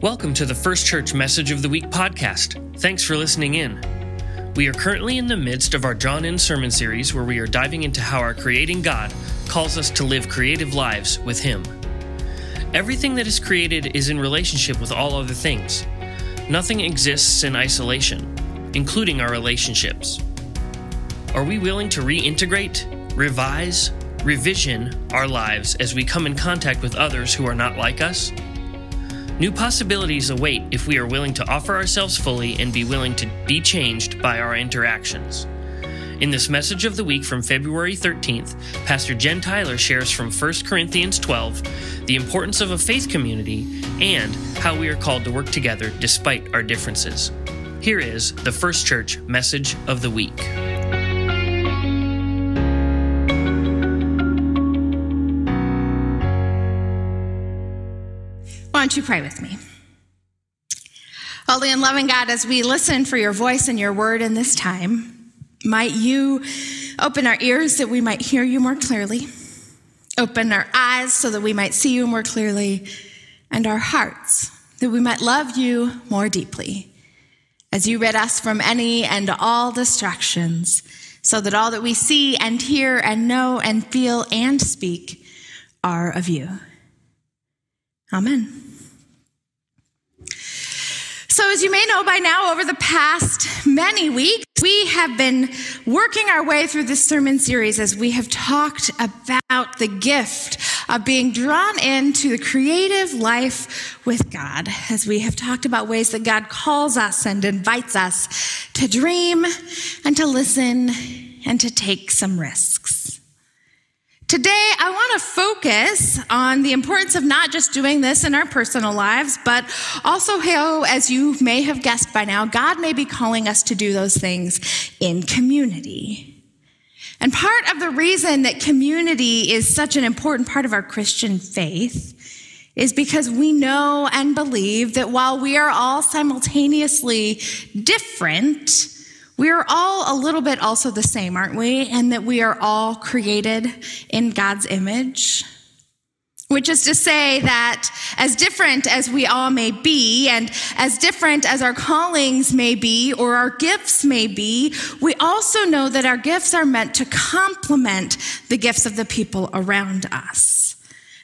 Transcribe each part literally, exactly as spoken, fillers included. Welcome to the First Church Message of the Week podcast. Thanks for listening in. We are currently in the midst of our John in sermon series where we are diving into how our creating God calls us to live creative lives with Him. Everything that is created is in relationship with all other things. Nothing exists in isolation, including our relationships. Are we willing to reintegrate, revise, revision our lives as we come in contact with others who are not like us? New possibilities await if we are willing to offer ourselves fully and be willing to be changed by our interactions. In this message of the week from February thirteenth, Pastor Jen Tyler shares from First Corinthians twelve the importance of a faith community and how we are called to work together despite our differences. Here is the First Church Message of the Week. Why don't you pray with me? Holy and loving God, as we listen for your voice and your word in this time, might you open our ears that we might hear you more clearly, open our eyes so that we might see you more clearly, and our hearts that we might love you more deeply, as you rid us from any and all distractions, so that all that we see and hear and know and feel and speak are of you. Amen. So as you may know by now, over the past many weeks, we have been working our way through this sermon series as we have talked about the gift of being drawn into the creative life with God, as we have talked about ways that God calls us and invites us to dream and to listen and to take some risks. Today, I want to focus on the importance of not just doing this in our personal lives, but also how, as you may have guessed by now, God may be calling us to do those things in community. And part of the reason that community is such an important part of our Christian faith is because we know and believe that while we are all simultaneously different, we are all a little bit also the same, aren't we? And that we are all created in God's image. Which is to say that as different as we all may be, and as different as our callings may be, or our gifts may be, we also know that our gifts are meant to complement the gifts of the people around us.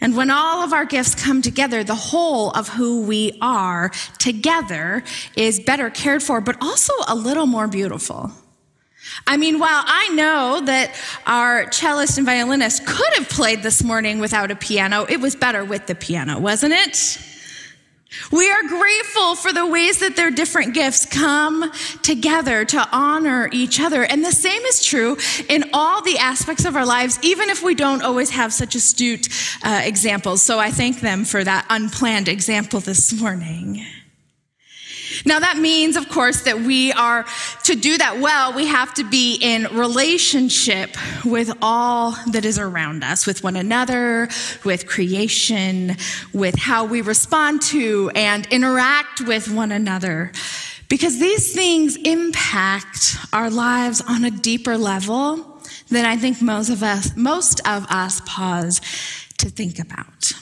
And when all of our gifts come together, the whole of who we are together is better cared for, but also a little more beautiful. I mean, while I know that our cellist and violinist could have played this morning without a piano, it was better with the piano, wasn't it? We are grateful for the ways that their different gifts come together to honor each other. And the same is true in all the aspects of our lives, even if we don't always have such astute uh, examples. So I thank them for that unplanned example this morning. Now that means, of course, that we are, to do that well, we have to be in relationship with all that is around us, with one another, with creation, with how we respond to and interact with one another. Because these things impact our lives on a deeper level than I think most of us, most of us pause to think about.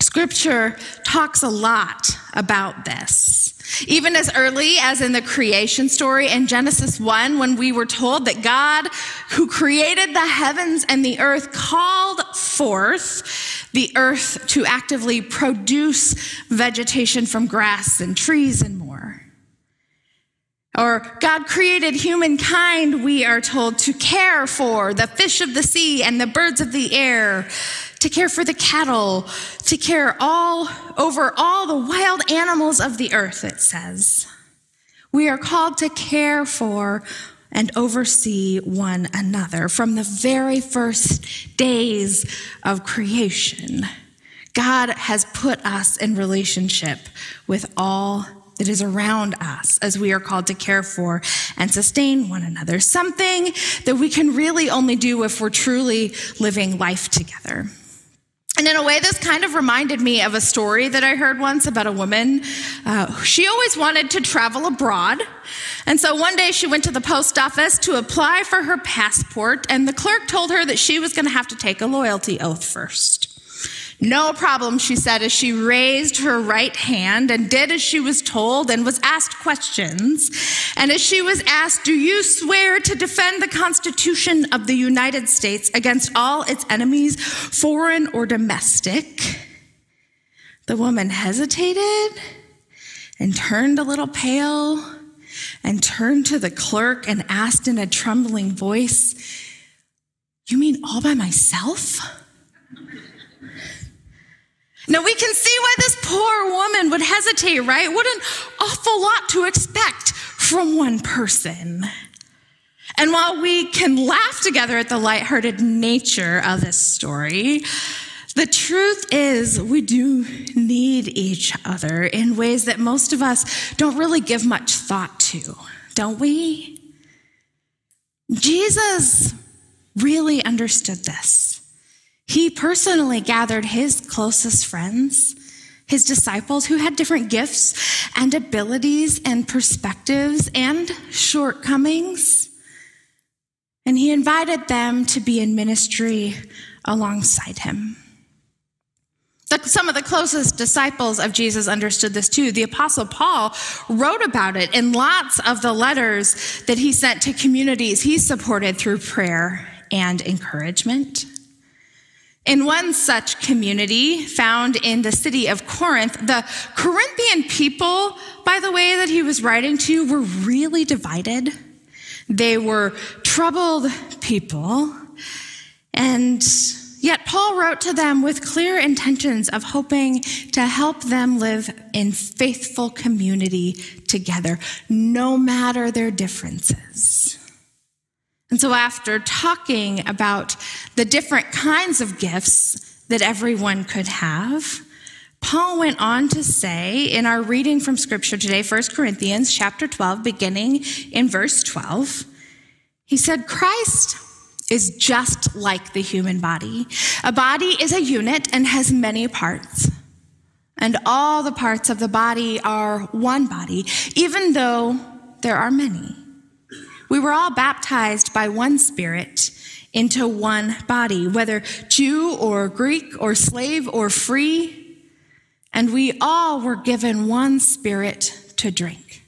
Scripture talks a lot about this. Even as early as in the creation story in Genesis one, when we were told that God, who created the heavens and the earth, called forth the earth to actively produce vegetation from grass and trees and more. Or God created humankind, we are told, to care for the fish of the sea and the birds of the air, to care for the cattle, to care all over all the wild animals of the earth, it says. We are called to care for and oversee one another from the very first days of creation. God has put us in relationship with all that is around us as we are called to care for and sustain one another, something that we can really only do if we're truly living life together. And in a way, this kind of reminded me of a story that I heard once about a woman. Uh, she always wanted to travel abroad. And so one day she went to the post office to apply for her passport, and the clerk told her that she was going to have to take a loyalty oath first. No problem, she said, as she raised her right hand and did as she was told and was asked questions. And as she was asked, do you swear to defend the Constitution of the United States against all its enemies, foreign or domestic? The woman hesitated and turned a little pale and turned to the clerk and asked in a trembling voice, you mean all by myself? Now, we can see why this poor woman would hesitate, right? What an awful lot to expect from one person. And while we can laugh together at the lighthearted nature of this story, the truth is we do need each other in ways that most of us don't really give much thought to, don't we? Jesus really understood this. He personally gathered his closest friends, his disciples who had different gifts and abilities and perspectives and shortcomings. And he invited them to be in ministry alongside him. Some of the closest disciples of Jesus understood this too. The Apostle Paul wrote about it in lots of the letters that he sent to communities he supported through prayer and encouragement. In one such community found in the city of Corinth, the Corinthian people, by the way, that he was writing to were really divided. They were troubled people. And yet Paul wrote to them with clear intentions of hoping to help them live in faithful community together, no matter their differences. And so after talking about the different kinds of gifts that everyone could have, Paul went on to say in our reading from Scripture today, First Corinthians chapter twelve, beginning in verse twelve, he said, Christ is just like the human body. A body is a unit and has many parts. And all the parts of the body are one body, even though there are many. We were all baptized by one Spirit into one body, whether Jew or Greek or slave or free, and we all were given one Spirit to drink.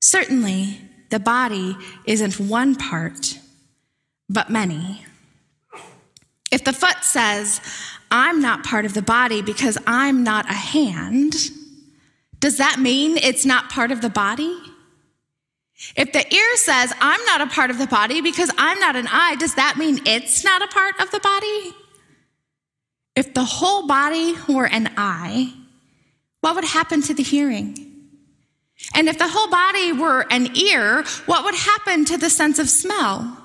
Certainly, the body isn't one part, but many. If the foot says, I'm not part of the body because I'm not a hand, does that mean it's not part of the body? If the ear says, I'm not a part of the body because I'm not an eye, does that mean it's not a part of the body? If the whole body were an eye, what would happen to the hearing? And if the whole body were an ear, what would happen to the sense of smell?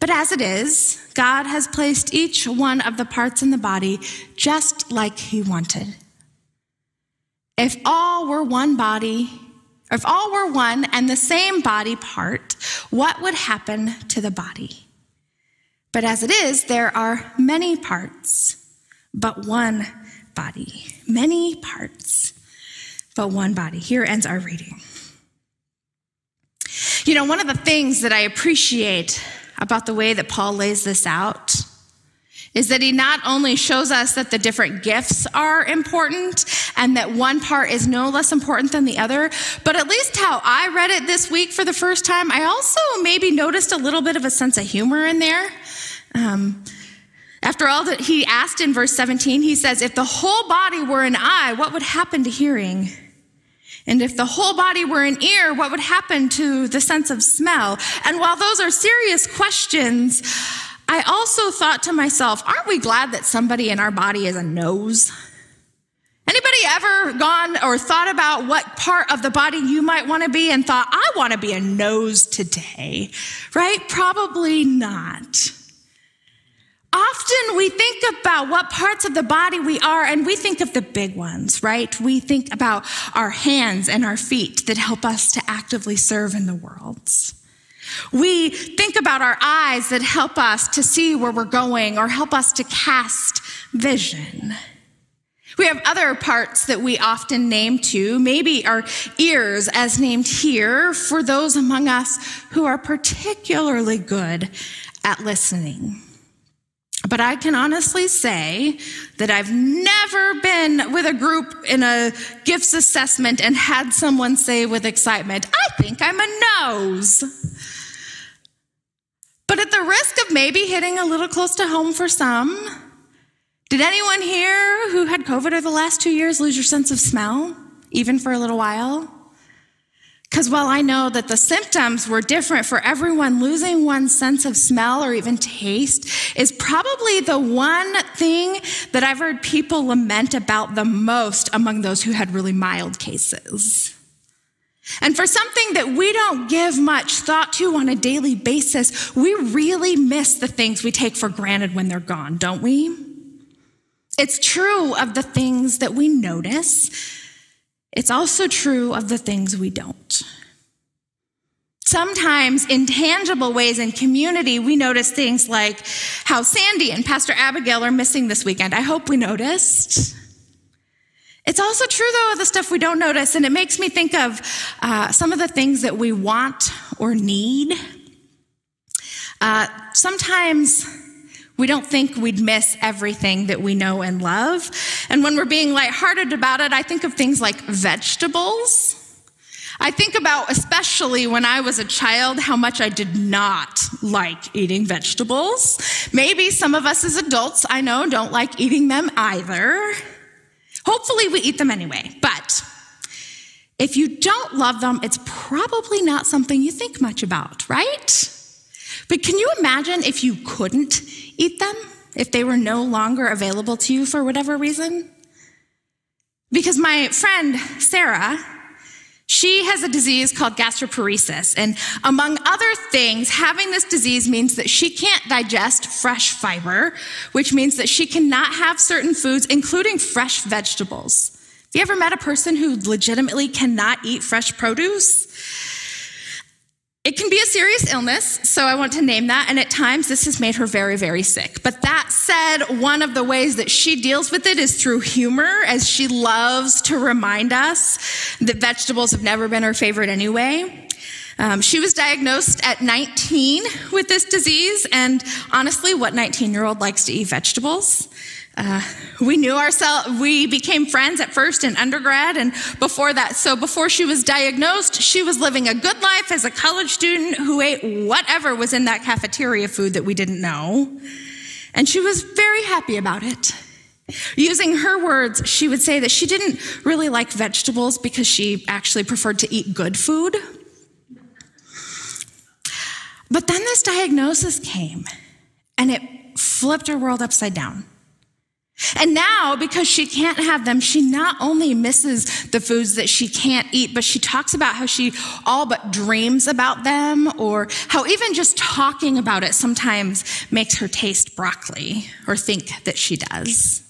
But as it is, God has placed each one of the parts in the body just like he wanted. If all were one body, If all were one and the same body part, what would happen to the body? But as it is, there are many parts, but one body. Many parts, but one body. Here ends our reading. You know, one of the things that I appreciate about the way that Paul lays this out is that he not only shows us that the different gifts are important and that one part is no less important than the other, but at least how I read it this week for the first time, I also maybe noticed a little bit of a sense of humor in there. Um, after all that he asked in verse seventeen, he says, if the whole body were an eye, what would happen to hearing? And if the whole body were an ear, what would happen to the sense of smell? And while those are serious questions, I also thought to myself, aren't we glad that somebody in our body is a nose? Anybody ever gone or thought about what part of the body you might want to be and thought, I want to be a nose today, right? Probably not. Often we think about what parts of the body we are and we think of the big ones, right? We think about our hands and our feet that help us to actively serve in the world. We think about our eyes that help us to see where we're going or help us to cast vision. We have other parts that we often name too, maybe our ears as named here for those among us who are particularly good at listening. But I can honestly say that I've never been with a group in a gifts assessment and had someone say with excitement, I think I'm a nose. But at the risk of maybe hitting a little close to home for some, did anyone here who had COVID over the last two years lose your sense of smell, even for a little while? Because while I know that the symptoms were different for everyone, losing one's sense of smell or even taste is probably the one thing that I've heard people lament about the most among those who had really mild cases. And for something that we don't give much thought to on a daily basis, we really miss the things we take for granted when they're gone, don't we? It's true of the things that we notice. It's also true of the things we don't. Sometimes in tangible ways in community, we notice things like how Sandy and Pastor Abigail are missing this weekend. I hope we noticed. It's also true, though, of the stuff we don't notice, and it makes me think of uh, some of the things that we want or need. Uh, sometimes we don't think we'd miss everything that we know and love. And when we're being lighthearted about it, I think of things like vegetables. I think about, especially when I was a child, how much I did not like eating vegetables. Maybe some of us as adults, I know, don't like eating them either. Hopefully we eat them anyway. But if you don't love them, it's probably not something you think much about, right? But can you imagine if you couldn't eat them, if they were no longer available to you for whatever reason? Because my friend, Sarah, she has a disease called gastroparesis. And among other things, having this disease means that she can't digest fresh fiber, which means that she cannot have certain foods, including fresh vegetables. Have you ever met a person who legitimately cannot eat fresh produce? It can be a serious illness, so I want to name that, and at times this has made her very, very sick. But that said, one of the ways that she deals with it is through humor, as she loves to remind us that vegetables have never been her favorite anyway. Um, she was diagnosed at nineteen with this disease, and honestly, what nineteen-year-old likes to eat vegetables? Uh, we knew ourselves, we became friends at first in undergrad and before that. So before she was diagnosed, she was living a good life as a college student who ate whatever was in that cafeteria food that we didn't know. And she was very happy about it. Using her words, she would say that she didn't really like vegetables because she actually preferred to eat good food. But then this diagnosis came and it flipped her world upside down. And now, because she can't have them, she not only misses the foods that she can't eat, but she talks about how she all but dreams about them, or how even just talking about it sometimes makes her taste broccoli, or think that she does.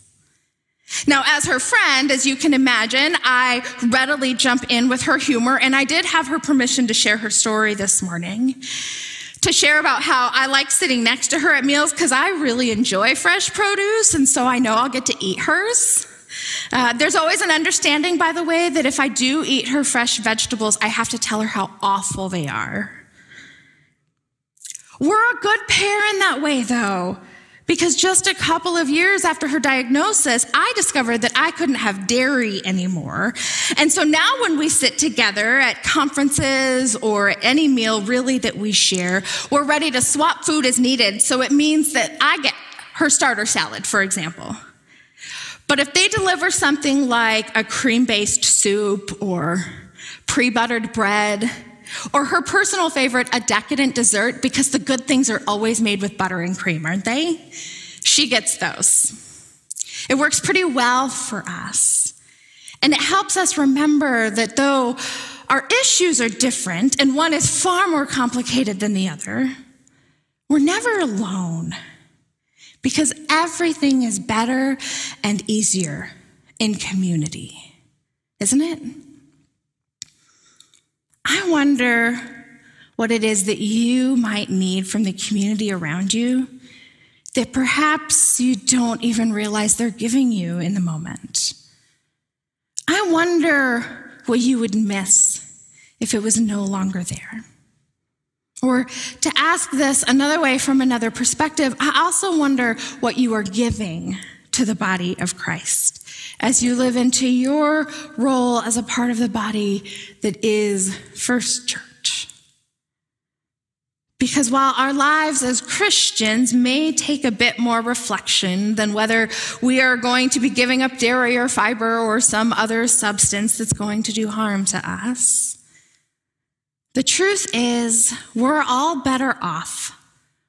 Now, as her friend, as you can imagine, I readily jump in with her humor, and I did have her permission to share her story this morning. To share about how I like sitting next to her at meals because I really enjoy fresh produce, and so I know I'll get to eat hers. Uh, there's always an understanding, by the way, that if I do eat her fresh vegetables, I have to tell her how awful they are. We're a good pair in that way, though, because just a couple of years after her diagnosis, I discovered that I couldn't have dairy anymore. And so now when we sit together at conferences or at any meal really that we share, we're ready to swap food as needed. So it means that I get her starter salad, for example. But if they deliver something like a cream-based soup or pre-buttered bread, or her personal favorite, a decadent dessert, because the good things are always made with butter and cream, aren't they? She gets those. It works pretty well for us. And it helps us remember that though our issues are different, and one is far more complicated than the other, we're never alone, because everything is better and easier in community, isn't it? I wonder what it is that you might need from the community around you that perhaps you don't even realize they're giving you in the moment. I wonder what you would miss if it was no longer there, Or to ask this another way from another perspective, I also wonder what you are giving to the body of Christ as you live into your role as a part of the body that is First Church. Because while our lives as Christians may take a bit more reflection than whether we are going to be giving up dairy or fiber or some other substance that's going to do harm to us, the truth is, we're all better off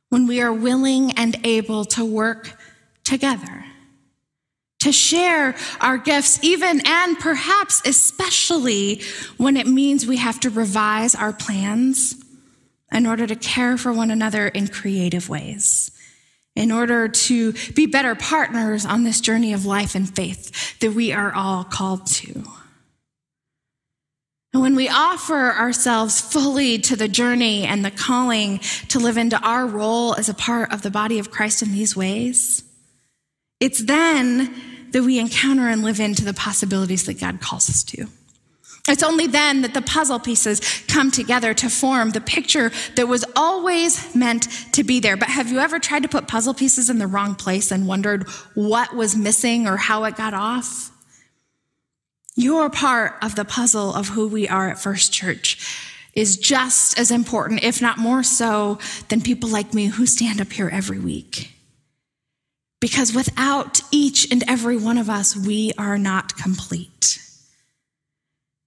when we are willing and able to work together, to share our gifts, even and perhaps especially when it means we have to revise our plans in order to care for one another in creative ways, in order to be better partners on this journey of life and faith that we are all called to. When we offer ourselves fully to the journey and the calling to live into our role as a part of the body of Christ in these ways, it's then that we encounter and live into the possibilities that God calls us to. It's only then that the puzzle pieces come together to form the picture that was always meant to be there. But have you ever tried to put puzzle pieces in the wrong place and wondered what was missing or how it got off? Your part of the puzzle of who we are at First Church is just as important, if not more so, than people like me who stand up here every week. Because without each and every one of us, we are not complete.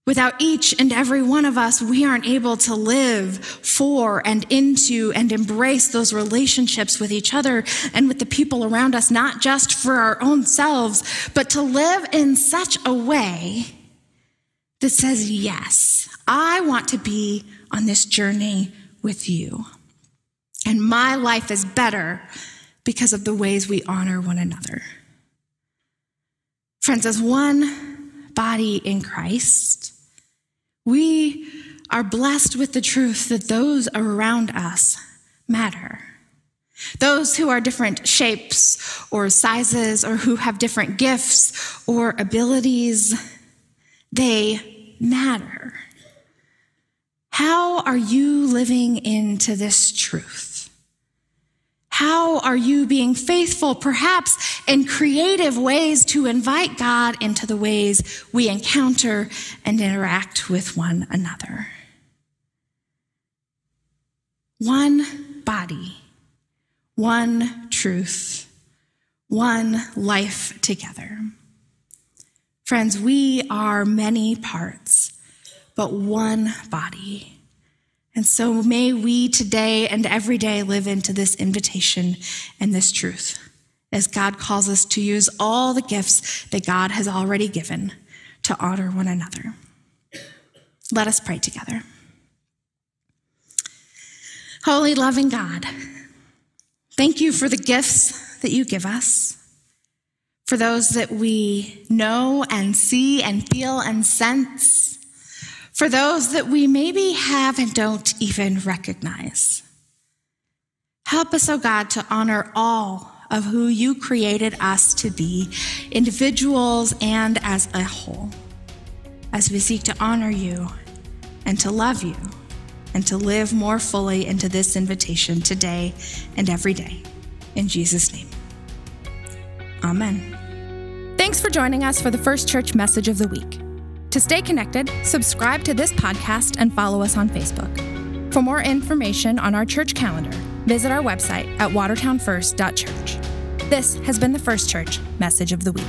Without each and every one of us, we aren't able to live for and into and embrace those relationships with each other and with the people around us, not just for our own selves, but to live in such a way that says, yes, I want to be on this journey with you. And my life is better because of the ways we honor one another. Friends, as one body in Christ, we are blessed with the truth that those around us matter. Those who are different shapes or sizes or who have different gifts or abilities, they matter. How are you living into this truth? How are you being faithful, perhaps in creative ways, to invite God into the ways we encounter and interact with one another? One body, one truth, one life together. Friends, we are many parts, but one body. And so may we today and every day live into this invitation and this truth as God calls us to use all the gifts that God has already given to honor one another. Let us pray together. Holy, loving God, thank you for the gifts that you give us, for those that we know and see and feel and sense, for those that we maybe have and don't even recognize. Help us, oh God, to honor all of who you created us to be, individuals and as a whole, as we seek to honor you and to love you and to live more fully into this invitation today and every day. In Jesus' name, amen. Thanks for joining us for the First Church Message of the Week. To stay connected, subscribe to this podcast and follow us on Facebook. For more information on our church calendar, visit our website at watertown first dot church. This has been the First Church Message of the Week.